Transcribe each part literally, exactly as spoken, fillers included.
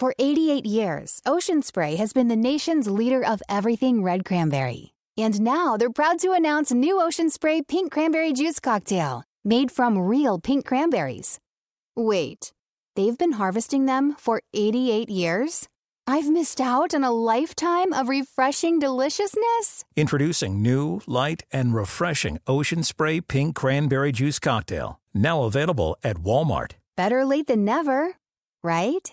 For eighty-eight years, Ocean Spray has been the nation's leader of everything red cranberry. And now they're proud to announce new Ocean Spray Pink Cranberry Juice Cocktail, made from real pink cranberries. Wait, they've been harvesting them for eighty-eight years? I've missed out on a lifetime of refreshing deliciousness? Introducing new, light, and refreshing Ocean Spray Pink Cranberry Juice Cocktail. Now available at Walmart. Better late than never, right?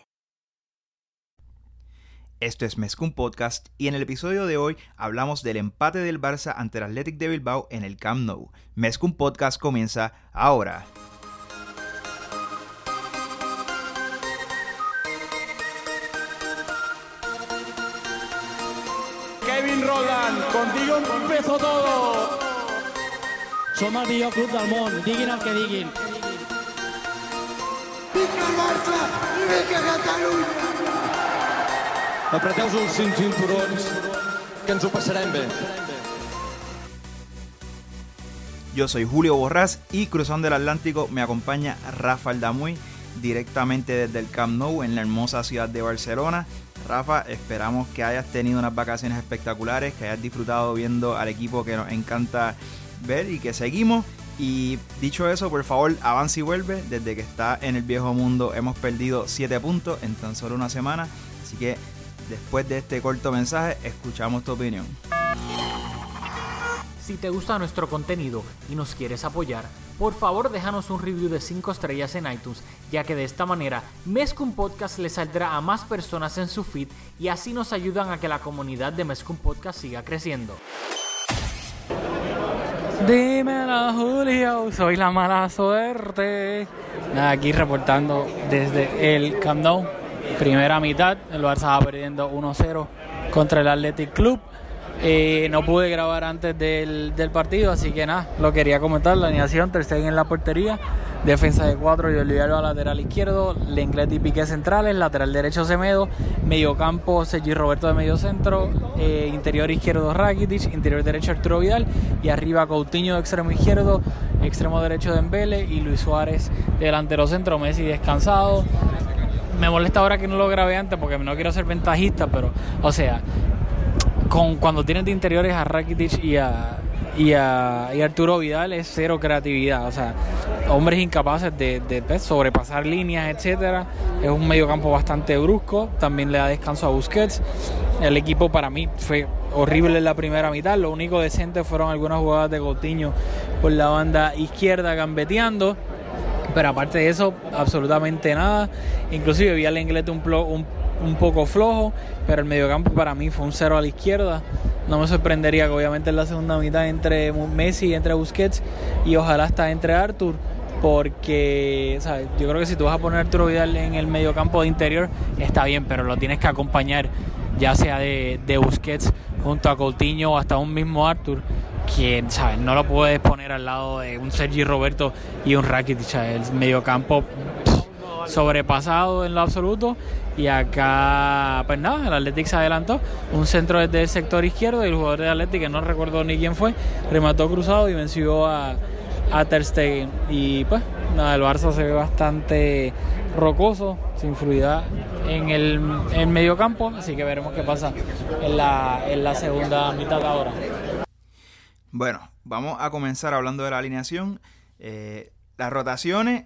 Esto es Mezcum Podcast y en el episodio de hoy hablamos del empate del Barça ante el Athletic de Bilbao en el Camp Nou. Mezcum Podcast comienza ahora. Roland, contigo empezó todo. Som el millor club del món, diguin el que diguin. Vinga el Barça i vinga Catalunya! Apreteu-vos els cinturons, que ens ho passarem bé. Yo soy Julio Borrás y cruzando el Atlántico me acompaña Rafa Aldamuy, directamente desde el Camp Nou en la hermosa ciudad de Barcelona. Rafa, esperamos que hayas tenido unas vacaciones espectaculares, que hayas disfrutado viendo al equipo que nos encanta ver y que seguimos. Y dicho eso, por favor, avanza y vuelve. Desde que está en el viejo mundo hemos perdido siete puntos en tan solo una semana. Así que después de este corto mensaje, escuchamos tu opinión. Si te gusta nuestro contenido y nos quieres apoyar, por favor déjanos un review de cinco estrellas en iTunes, ya que de esta manera Mezcum Podcast le saldrá a más personas en su feed y así nos ayudan a que la comunidad de Mezcum Podcast siga creciendo. Dímelo, Julio, soy la mala suerte. Nada, aquí reportando desde el Camp Nou. Primera mitad, el Barça va perdiendo uno cero contra el Athletic Club. Eh, no pude grabar antes del, del partido, así que nada, lo quería comentar. La alineación: Ter Stegen en la portería, defensa de cuatro, Jordi Alba lateral izquierdo, Lenglet y Piqué centrales, lateral derecho Semedo, mediocampo Sergi Roberto de medio centro, eh, interior izquierdo Rakitic, interior derecho Arturo Vidal y arriba Coutinho de extremo izquierdo, extremo derecho Dembélé y Luis Suárez delantero centro. Messi descansado. Me molesta ahora que no lo grabé antes porque no quiero ser ventajista, pero o sea, Con, cuando tienen de interiores a Rakitic y a, y a y Arturo Vidal, es cero creatividad. O sea, hombres incapaces de, de, de sobrepasar líneas, etcétera. Es un mediocampo bastante brusco. También le da descanso a Busquets. El equipo para mí fue horrible en la primera mitad. Lo único decente fueron algunas jugadas de Coutinho por la banda izquierda gambeteando, pero aparte de eso, absolutamente nada. Inclusive vi al Inglés un, plo, un un poco flojo, pero el mediocampo para mí fue un cero a la izquierda. No me sorprendería que obviamente en la segunda mitad entre Messi, entre Busquets y ojalá hasta entre Arthur, porque ¿sabes? Yo creo que si tú vas a poner a Arturo Vidal en el mediocampo de interior está bien, pero lo tienes que acompañar ya sea de, de Busquets junto a Coutinho o hasta un mismo Arthur, quien ¿sabes? No lo puedes poner al lado de un Sergi Roberto y un Rakitic, ¿sabes? El mediocampo pff, sobrepasado en lo absoluto. Y acá, pues nada, el Athletic se adelantó. Un centro desde el sector izquierdo y el jugador de Athletic, que no recuerdo ni quién fue, remató cruzado y venció a, a Ter Stegen. Y pues nada, el Barça se ve bastante rocoso, sin fluidez en el, en el mediocampo. Así que veremos qué pasa en la, en la segunda mitad ahora. Bueno, vamos a comenzar hablando de la alineación. Eh, las rotaciones.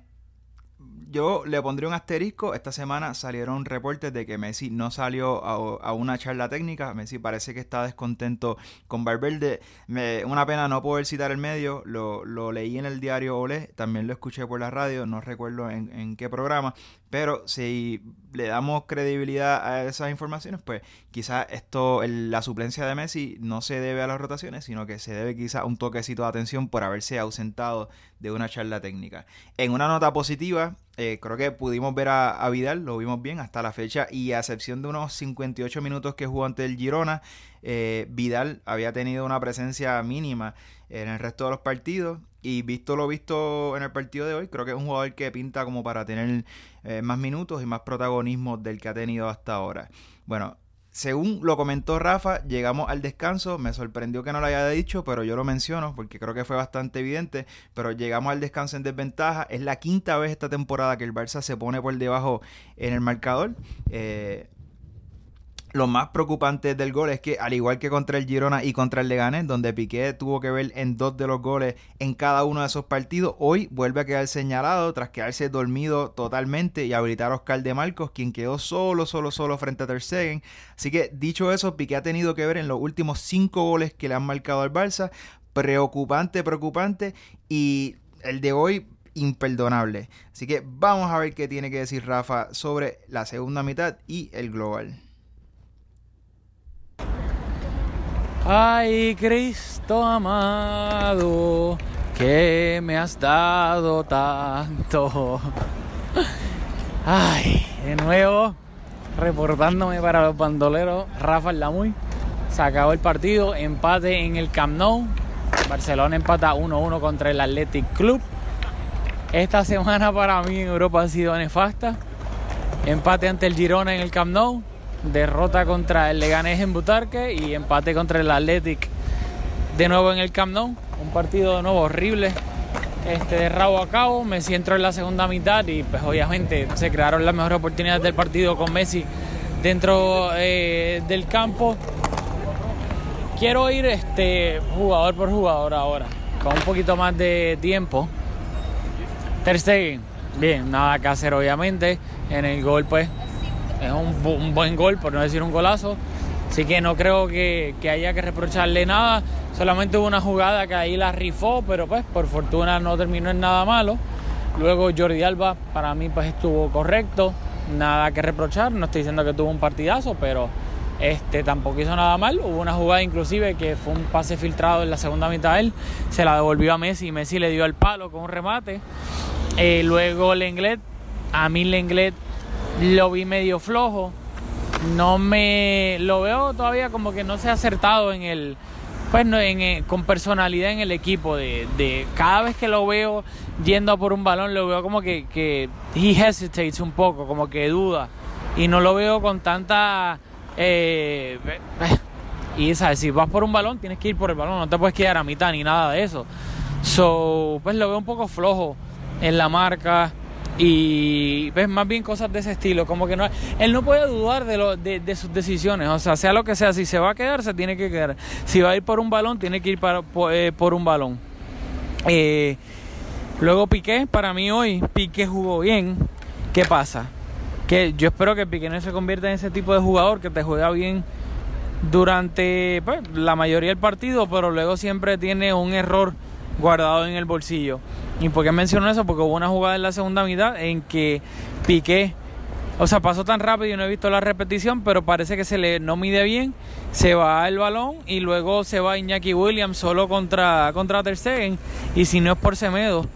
Yo le pondría un asterisco. Esta semana salieron reportes de que Messi no salió a, a una charla técnica. Messi parece que está descontento con Valverde. Me, una pena no poder citar el medio. Lo, lo leí en el diario Olé. También lo escuché por la radio. No recuerdo en, en qué programa. Pero si le damos credibilidad a esas informaciones, pues quizás esto, el, la suplencia de Messi no se debe a las rotaciones, sino que se debe quizás a un toquecito de atención por haberse ausentado de una charla técnica. En una nota positiva, Eh, creo que pudimos ver a, a Vidal, lo vimos bien hasta la fecha y a excepción de unos cincuenta y ocho minutos que jugó ante el Girona, eh, Vidal había tenido una presencia mínima en el resto de los partidos y visto lo visto en el partido de hoy, creo que es un jugador que pinta como para tener eh, más minutos y más protagonismo del que ha tenido hasta ahora. Bueno, según lo comentó Rafa, llegamos al descanso. Me sorprendió que no lo haya dicho, pero yo lo menciono porque creo que fue bastante evidente. Pero llegamos al descanso en desventaja. Es la quinta vez esta temporada que el Barça se pone por debajo en el marcador. Eh, lo más preocupante del gol es que, al igual que contra el Girona y contra el Leganés, donde Piqué tuvo que ver en dos de los goles en cada uno de esos partidos, hoy vuelve a quedar señalado tras quedarse dormido totalmente y habilitar a Oscar de Marcos, quien quedó solo, solo, solo frente a Ter Stegen. Así que, dicho eso, Piqué ha tenido que ver en los últimos cinco goles que le han marcado al Barça. Preocupante, preocupante, y el de hoy imperdonable. Así que vamos a ver qué tiene que decir Rafa sobre la segunda mitad y el global. Ay, Cristo amado, que me has dado tanto. Ay, de nuevo, reportándome para los bandoleros, Rafa Lamuy. Se acabó el partido, empate en el Camp Nou. Barcelona empata uno uno contra el Athletic Club. Esta semana para mí en Europa ha sido nefasta. Empate ante el Girona en el Camp Nou. Derrota contra el Leganés en Butarque y empate contra el Athletic de nuevo en el Camp Nou. Un partido de nuevo horrible, este, de rabo a cabo. Messi entró en la segunda mitad y pues obviamente se crearon las mejores oportunidades del partido con Messi dentro eh, del campo. Quiero ir este, jugador por jugador ahora, con un poquito más de tiempo. Ter Stegen, bien, nada que hacer obviamente. En el gol pues es un, un buen gol, por no decir un golazo. Así que no creo que, que haya que reprocharle nada. Solamente hubo una jugada que ahí la rifó, pero pues por fortuna no terminó en nada malo. Luego Jordi Alba para mí pues estuvo correcto. Nada que reprochar. No estoy diciendo que tuvo un partidazo, pero este, tampoco hizo nada mal. Hubo una jugada inclusive que fue un pase filtrado en la segunda mitad de él. Se la devolvió a Messi y Messi le dio al palo con un remate. Eh, luego Lenglet. A mí Lenglet lo vi medio flojo, no me lo veo todavía como que no se ha acertado en el, pues no, en el, con personalidad en el equipo. De, de cada vez que lo veo yendo a por un balón, lo veo como que, que he hesitates un poco, como que duda, y no lo veo con tanta eh, y sabes, si vas por un balón tienes que ir por el balón, no te puedes quedar a mitad ni nada de eso. So pues lo veo un poco flojo en la marca. Y pues más bien cosas de ese estilo, como que no, él no puede dudar de, lo, de, de sus decisiones, o sea, sea lo que sea, si se va a quedar, se tiene que quedar, si va a ir por un balón, tiene que ir para, por, eh, por un balón. Eh, luego Piqué, para mí hoy, Piqué jugó bien. ¿Qué pasa? Que yo espero que Piqué no se convierta en ese tipo de jugador que te juega bien durante pues, la mayoría del partido, pero luego siempre tiene un error guardado en el bolsillo. ¿Y por qué menciono eso? Porque hubo una jugada en la segunda mitad en que Piqué, o sea, pasó tan rápido y no he visto la repetición, pero parece que se le no mide bien, se va el balón y luego se va Iñaki Williams solo contra, contra Ter Stegen, y si no es por Semedo,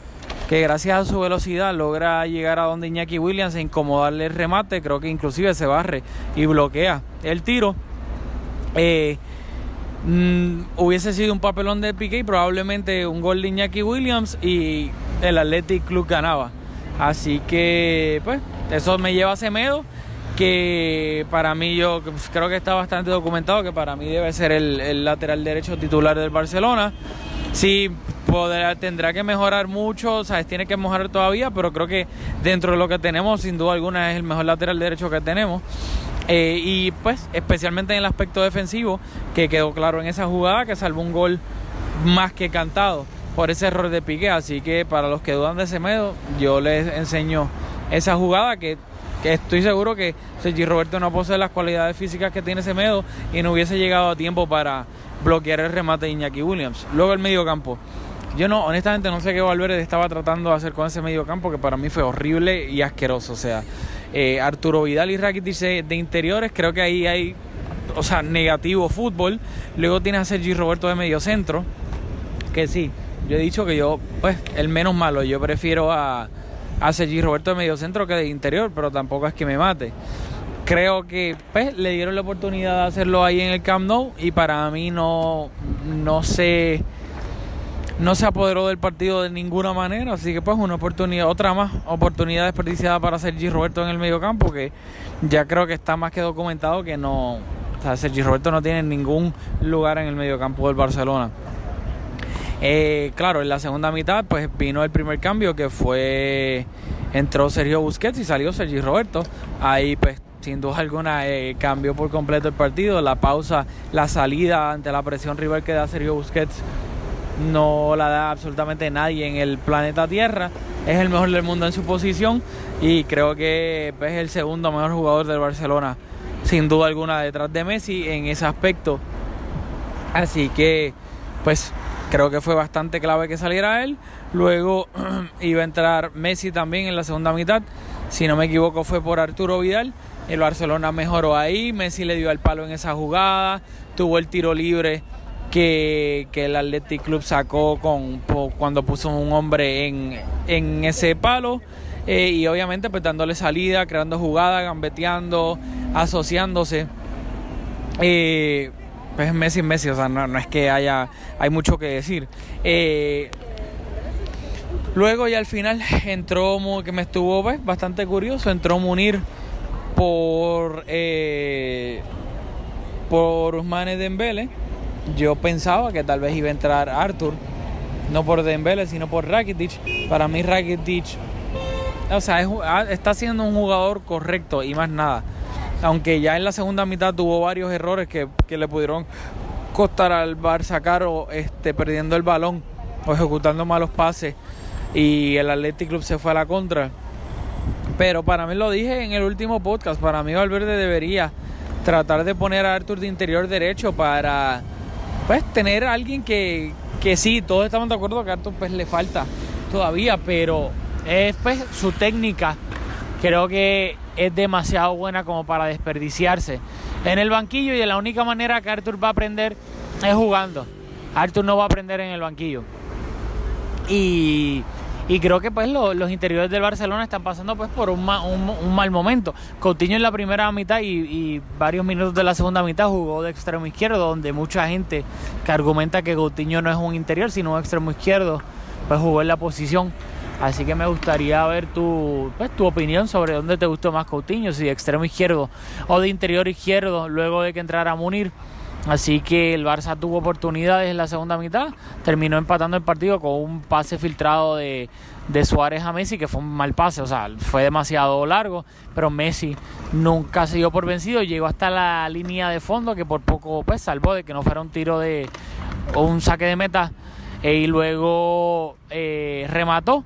que gracias a su velocidad logra llegar a donde Iñaki Williams e incomodarle el remate, creo que inclusive se barre y bloquea el tiro. Eh... Mm, hubiese sido un papelón de Piqué y probablemente un gol de Iñaki Williams y el Athletic Club ganaba. Así que pues eso me lleva a Semedo, que para mí, yo pues, creo que está bastante documentado que para mí debe ser el, el lateral derecho titular del Barcelona. Sí, podrá, tendrá que mejorar mucho, sabes, tiene que mejorar todavía, pero creo que dentro de lo que tenemos sin duda alguna es el mejor lateral derecho que tenemos. Eh, y pues especialmente en el aspecto defensivo, que quedó claro en esa jugada, que salvó un gol más que cantado por ese error de Piqué. Así que para los que dudan de Semedo, yo les enseño esa jugada, que, que estoy seguro que Sergi Roberto no posee las cualidades físicas que tiene Semedo y no hubiese llegado a tiempo para bloquear el remate de Iñaki Williams. Luego el mediocampo, yo no, honestamente no sé qué Valverde estaba tratando de hacer con ese mediocampo, que para mí fue horrible y asqueroso. O sea, eh, Arturo Vidal y Rakitic de interiores, creo que ahí hay, o sea, negativo fútbol. Luego tienes a Sergi Roberto de mediocentro, que sí, yo he dicho que yo, pues, el menos malo, yo prefiero a, a Sergi Roberto de mediocentro que de interior, pero tampoco es que me mate. Creo que pues le dieron la oportunidad de hacerlo ahí en el Camp Nou y para mí no, no sé... No se apoderó del partido de ninguna manera, así que pues una oportunidad, otra más oportunidad desperdiciada para Sergi Roberto en el mediocampo, que ya creo que está más que documentado que no, sea, Sergi Roberto no tiene ningún lugar en el mediocampo del Barcelona. Eh, claro, en la segunda mitad pues vino el primer cambio, que fue, entró Sergio Busquets y salió Sergi Roberto. Ahí pues sin duda alguna eh, cambió por completo el partido. La pausa, la salida ante la presión rival que da Sergio Busquets no la da absolutamente nadie en el planeta Tierra. Es el mejor del mundo en su posición y creo que es el segundo mejor jugador del Barcelona, sin duda alguna, detrás de Messi en ese aspecto. Así que pues creo que fue bastante clave que saliera él. Luego iba a entrar Messi también en la segunda mitad, si no me equivoco fue por Arturo Vidal. El Barcelona mejoró ahí, Messi le dio al palo en esa jugada, tuvo el tiro libre Que, que el Athletic Club sacó con, po, cuando puso un hombre en, en ese palo, eh, y obviamente pues dándole salida, creando jugada, gambeteando, asociándose. Eh, pues Messi, Messi, o sea, no, no es que haya hay mucho que decir. Eh, luego ya al final entró, que me estuvo pues, bastante curioso, entró Munir por, eh, por Ousmane Dembélé. Yo pensaba que tal vez iba a entrar Arthur, no por Dembélé, sino por Rakitic. Para mí Rakitic, o sea, es, está siendo un jugador correcto y más nada. Aunque ya en la segunda mitad tuvo varios errores que, que le pudieron costar al Barça caro, este, perdiendo el balón o ejecutando malos pases, y el Athletic Club se fue a la contra. Pero para mí, lo dije en el último podcast, para mí Valverde debería tratar de poner a Arthur de interior derecho para... pues tener a alguien que, que sí, todos estamos de acuerdo que a Arthur pues le falta todavía, pero es, pues, su técnica creo que es demasiado buena como para desperdiciarse en el banquillo, y de la única manera que Arthur va a aprender es jugando. Arthur no va a aprender en el banquillo. Y, y creo que pues lo, los interiores del Barcelona están pasando pues por un, ma, un, un mal momento. Coutinho en la primera mitad y, y varios minutos de la segunda mitad jugó de extremo izquierdo, donde mucha gente que argumenta que Coutinho no es un interior sino un extremo izquierdo, pues jugó en la posición. Así que me gustaría ver tu, pues, tu opinión sobre dónde te gustó más Coutinho, si de extremo izquierdo o de interior izquierdo, luego de que entrara Munir. Así que el Barça tuvo oportunidades en la segunda mitad, terminó empatando el partido con un pase filtrado de, de Suárez a Messi, que fue un mal pase, o sea, fue demasiado largo, pero Messi nunca se dio por vencido, llegó hasta la línea de fondo, que por poco pues salvó de que no fuera un tiro de o un saque de meta, eh, y luego eh, remató.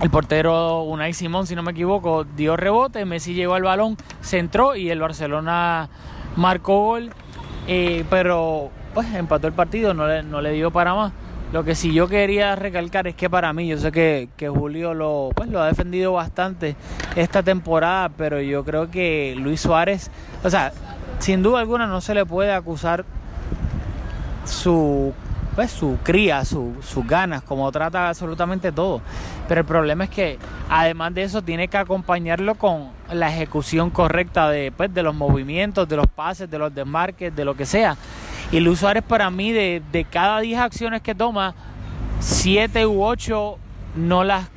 El portero Unai Simón, si no me equivoco, dio rebote, Messi llegó al balón, centró y el Barcelona marcó gol. Eh, pero pues empató el partido, no le, no le dio para más. Lo que sí yo quería recalcar es que para mí, yo sé que, que Julio lo, pues, lo ha defendido bastante esta temporada, pero yo creo que Luis Suárez, o sea, sin duda alguna no se le puede acusar su, pues, su cría, su, sus ganas, como trata absolutamente todo. Pero el problema es que además de eso tiene que acompañarlo con la ejecución correcta de, pues, de los movimientos, de los pases, de los desmarques, de lo que sea. Y Luis Suárez para mí de, de cada diez acciones que toma, siete u ocho no las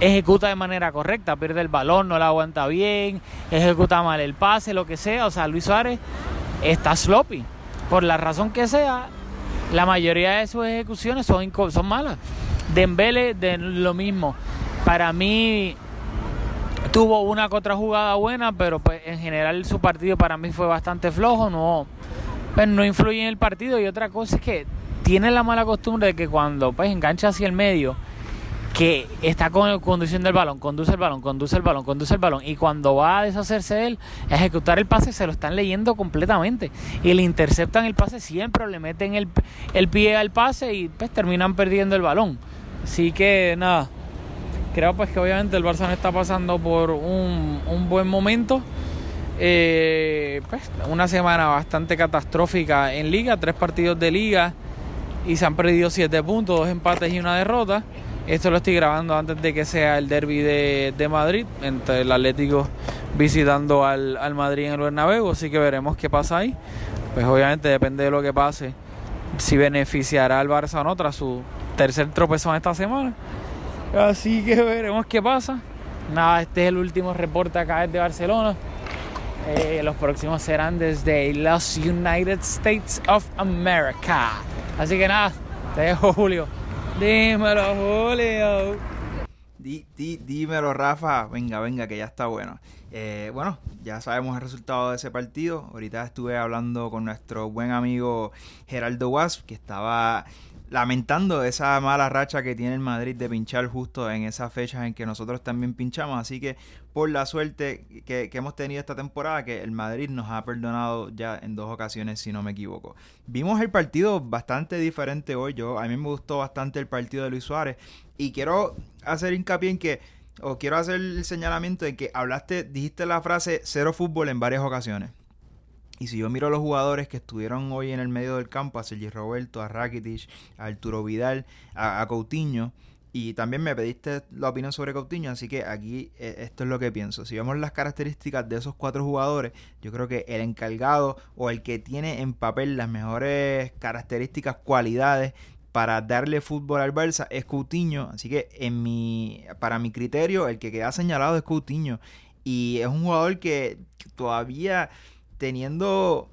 ejecuta de manera correcta, pierde el balón, no la aguanta bien, ejecuta mal el pase, lo que sea. O sea, Luis Suárez está sloppy, por la razón que sea. La mayoría de sus ejecuciones son, son malas. Dembélé, de lo mismo. Para mí tuvo una que otra jugada buena, pero pues en general su partido para mí fue bastante flojo. No, pues no influye en el partido. Y otra cosa es que tiene la mala costumbre de que cuando pues engancha hacia el medio, que está con, conduciendo el balón, conduce el balón, conduce el balón, conduce el balón, y cuando va a deshacerse de él, a ejecutar el pase, se lo están leyendo completamente y le interceptan el pase siempre, o le meten el, el pie al pase y pues terminan perdiendo el balón. Así que nada, creo pues que obviamente el Barça no está pasando por un, un buen momento. Eh, pues una semana bastante catastrófica en Liga, tres partidos de Liga y se han perdido siete puntos, dos empates y una derrota. Esto lo estoy grabando antes de que sea el derbi de, de Madrid, entre el Atlético visitando al, al Madrid en el Bernabéu, así que veremos qué pasa ahí. Pues obviamente depende de lo que pase, si beneficiará al Barça o no tras su tercer tropezón esta semana. Así que veremos qué pasa. Nada, este es el último reporte acá desde Barcelona. Eh, los próximos serán desde los United States of America. Así que nada, te dejo, Julio. Dímelo, Julio. Di, di, dímelo, Rafa. Venga, venga, que ya está bueno. Eh, bueno, ya sabemos el resultado de ese partido. Ahorita estuve hablando con nuestro buen amigo Gerardo Wasp, que estaba lamentando esa mala racha que tiene el Madrid de pinchar justo en esas fechas en que nosotros también pinchamos. Así que por la suerte que, que hemos tenido esta temporada, que el Madrid nos ha perdonado ya en dos ocasiones, si no me equivoco. Vimos el partido bastante diferente hoy. Yo, a mí me gustó bastante el partido de Luis Suárez. Y quiero hacer hincapié en que, o quiero hacer el señalamiento de que hablaste, dijiste la frase cero fútbol en varias ocasiones. Y si yo miro a los jugadores que estuvieron hoy en el medio del campo, a Sergi Roberto, a Rakitic, a Arturo Vidal, a, a Coutinho, y también me pediste la opinión sobre Coutinho, así que aquí eh, esto es lo que pienso. Si vemos las características de esos cuatro jugadores, yo creo que el encargado o el que tiene en papel las mejores características, cualidades para darle fútbol al Barça es Coutinho. Así que en mi, para mi criterio, el que queda señalado es Coutinho. Y es un jugador que todavía, teniendo,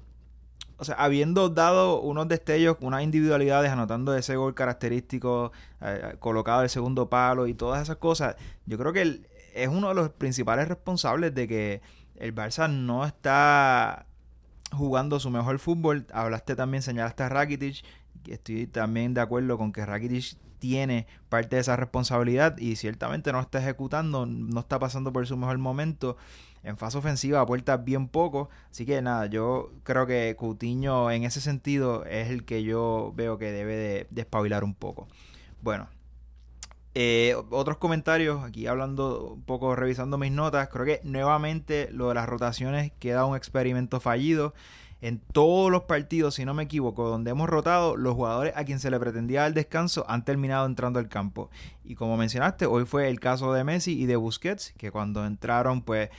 o sea, habiendo dado unos destellos, unas individualidades, anotando ese gol característico, eh, colocado el segundo palo y todas esas cosas, yo creo que él es uno de los principales responsables de que el Barça no está jugando su mejor fútbol. Hablaste también, señalaste a Rakitic, que estoy también de acuerdo con que Rakitic tiene parte de esa responsabilidad y ciertamente no está ejecutando, no está pasando por su mejor momento. En fase ofensiva aporta bien poco, así que nada, yo creo que Coutinho en ese sentido es el que yo veo que debe de despabilar un poco. Bueno, eh, otros comentarios, aquí hablando un poco, revisando mis notas, creo que nuevamente lo de las rotaciones queda un experimento fallido. En todos los partidos, si no me equivoco, donde hemos rotado, los jugadores a quien se le pretendía dar descanso han terminado entrando al campo. Y como mencionaste, hoy fue el caso de Messi y de Busquets, que cuando entraron, pues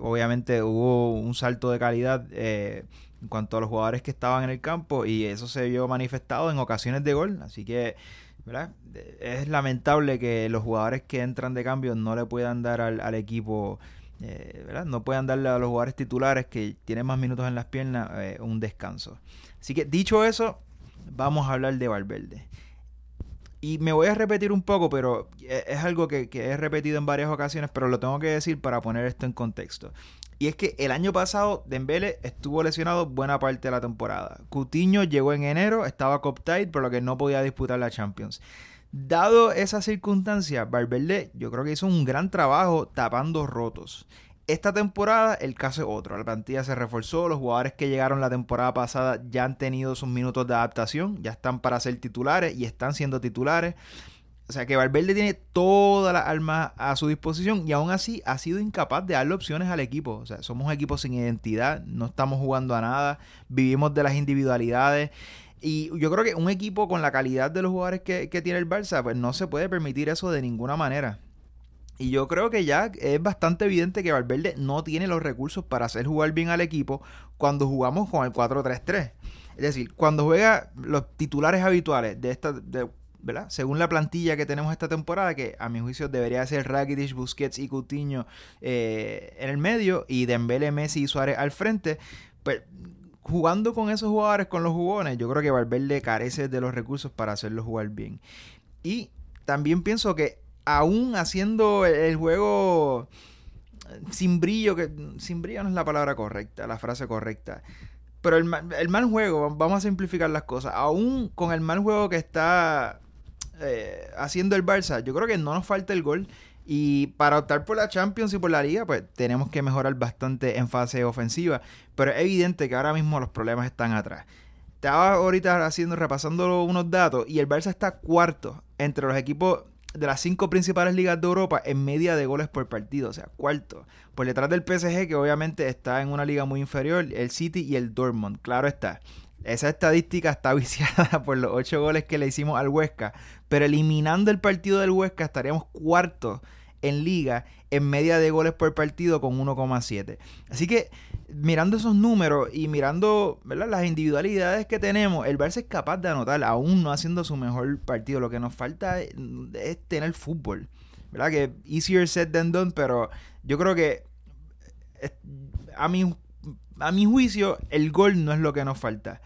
obviamente hubo un salto de calidad eh, en cuanto a los jugadores que estaban en el campo, y eso se vio manifestado en ocasiones de gol. Así que, ¿verdad?, es lamentable que los jugadores que entran de cambio no le puedan dar al, al equipo, Eh, ¿verdad? no puedan darle a los jugadores titulares que tienen más minutos en las piernas eh, un descanso. Así que dicho eso, vamos a hablar de Valverde. Y me voy a repetir un poco, pero es algo que, que he repetido en varias ocasiones, pero lo tengo que decir para poner esto en contexto. Y es que el año pasado Dembélé estuvo lesionado buena parte de la temporada. Coutinho llegó en enero, estaba cooptado, por lo que no podía disputar la Champions. Dado esa circunstancia, Valverde yo creo que hizo un gran trabajo tapando rotos. Esta temporada el caso es otro, la plantilla se reforzó, los jugadores que llegaron la temporada pasada ya han tenido sus minutos de adaptación, ya están para ser titulares y están siendo titulares. O sea que Valverde tiene todas las armas a su disposición y aún así ha sido incapaz de darle opciones al equipo. O sea, somos un equipo sin identidad, no estamos jugando a nada, vivimos de las individualidades. Y yo creo que un equipo con la calidad de los jugadores que, que tiene el Barça, pues no se puede permitir eso de ninguna manera. Y yo creo que ya es bastante evidente que Valverde no tiene los recursos para hacer jugar bien al equipo cuando jugamos con el cuatro tres tres. Es decir, cuando juega los titulares habituales de esta, de, ¿verdad?, según la plantilla que tenemos esta temporada, que a mi juicio debería ser Rakitic, Busquets y Coutinho eh, en el medio, y Dembélé, Messi y Suárez al frente, pues jugando con esos jugadores, con los jugones, yo creo que Valverde carece de los recursos para hacerlo jugar bien. Y también pienso que aún haciendo el juego sin brillo, que sin brillo no es la palabra correcta, la frase correcta, pero el, el mal juego, vamos a simplificar las cosas, aún con el mal juego que está eh, haciendo el Barça, yo creo que no nos falta el gol. Y para optar por la Champions y por la Liga, pues tenemos que mejorar bastante en fase ofensiva. Pero es evidente que ahora mismo los problemas están atrás. Estaba ahorita haciendo, repasando unos datos y el Barça está cuarto entre los equipos de las cinco principales ligas de Europa en media de goles por partido. O sea, cuarto. Por detrás del P S G, que obviamente está en una liga muy inferior, el City y el Dortmund. Claro está. Esa estadística está viciada por los ocho goles que le hicimos al Huesca, pero eliminando el partido del Huesca estaríamos cuartos en liga en media de goles por partido con uno coma siete. Así que mirando esos números y mirando, ¿verdad?, las individualidades que tenemos, el Barça es capaz de anotar, aún no haciendo su mejor partido. Lo que nos falta es, es tener fútbol, ¿verdad? Que easier said than done, pero yo creo que a mi a mi juicio, el gol no es lo que nos falta.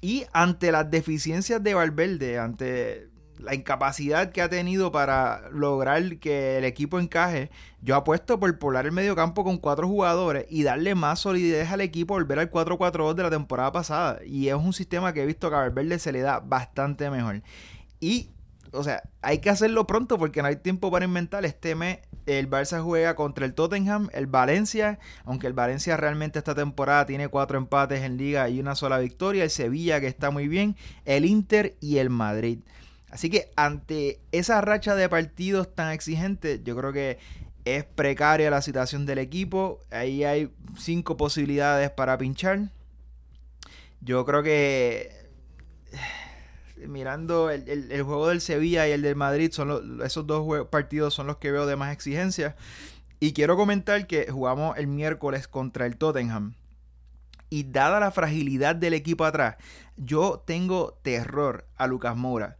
Y ante las deficiencias de Valverde, ante la incapacidad que ha tenido para lograr que el equipo encaje, yo apuesto por poblar el mediocampo con cuatro jugadores y darle más solidez al equipo, volver al cuatro cuatro dos de la temporada pasada. Y es un sistema que he visto que a Valverde se le da bastante mejor. Y, o sea, hay que hacerlo pronto porque no hay tiempo para inventar. Este mes el Barça juega contra el Tottenham, el Valencia, aunque el Valencia realmente esta temporada tiene cuatro empates en Liga y una sola victoria, el Sevilla, que está muy bien, el Inter y el Madrid. Así que ante esa racha de partidos tan exigentes, yo creo que es precaria la situación del equipo. Ahí hay cinco posibilidades para pinchar. Yo creo que mirando el, el, el juego del Sevilla y el del Madrid, son los, esos dos juegos, partidos son los que veo de más exigencia. Y quiero comentar que jugamos el miércoles contra el Tottenham. Y dada la fragilidad del equipo atrás, yo tengo terror a Lucas Moura.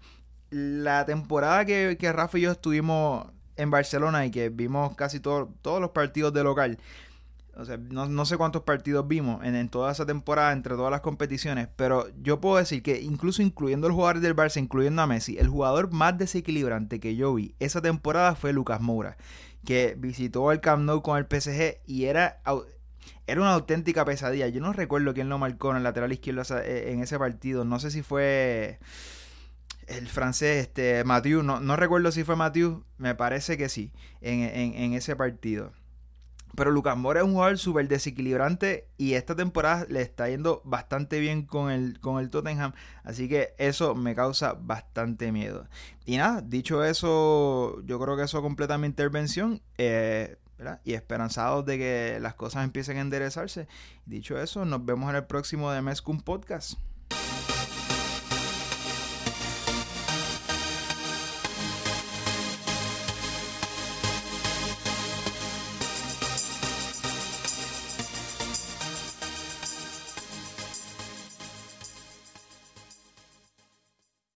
La temporada que, que Rafa y yo estuvimos en Barcelona y que vimos casi todo, todos los partidos de local, o sea, no, no sé cuántos partidos vimos en, en toda esa temporada, entre todas las competiciones, pero yo puedo decir que incluso incluyendo los jugadores del Barça, incluyendo a Messi, el jugador más desequilibrante que yo vi esa temporada fue Lucas Moura, que visitó el Camp Nou con el P S G y era... Era una auténtica pesadilla. Yo no recuerdo quién lo marcó en el lateral izquierdo en ese partido. No sé si fue el francés, este, Mathieu. No, no recuerdo si fue Mathieu. Me parece que sí, en, en, en ese partido. Pero Lucas Moura es un jugador súper desequilibrante y esta temporada le está yendo bastante bien con el, con el Tottenham. Así que eso me causa bastante miedo. Y nada, dicho eso, yo creo que eso completa mi intervención. Eh... ¿verdad? Y esperanzados de que las cosas empiecen a enderezarse. Dicho eso, nos vemos en el próximo de Mezcum Podcast.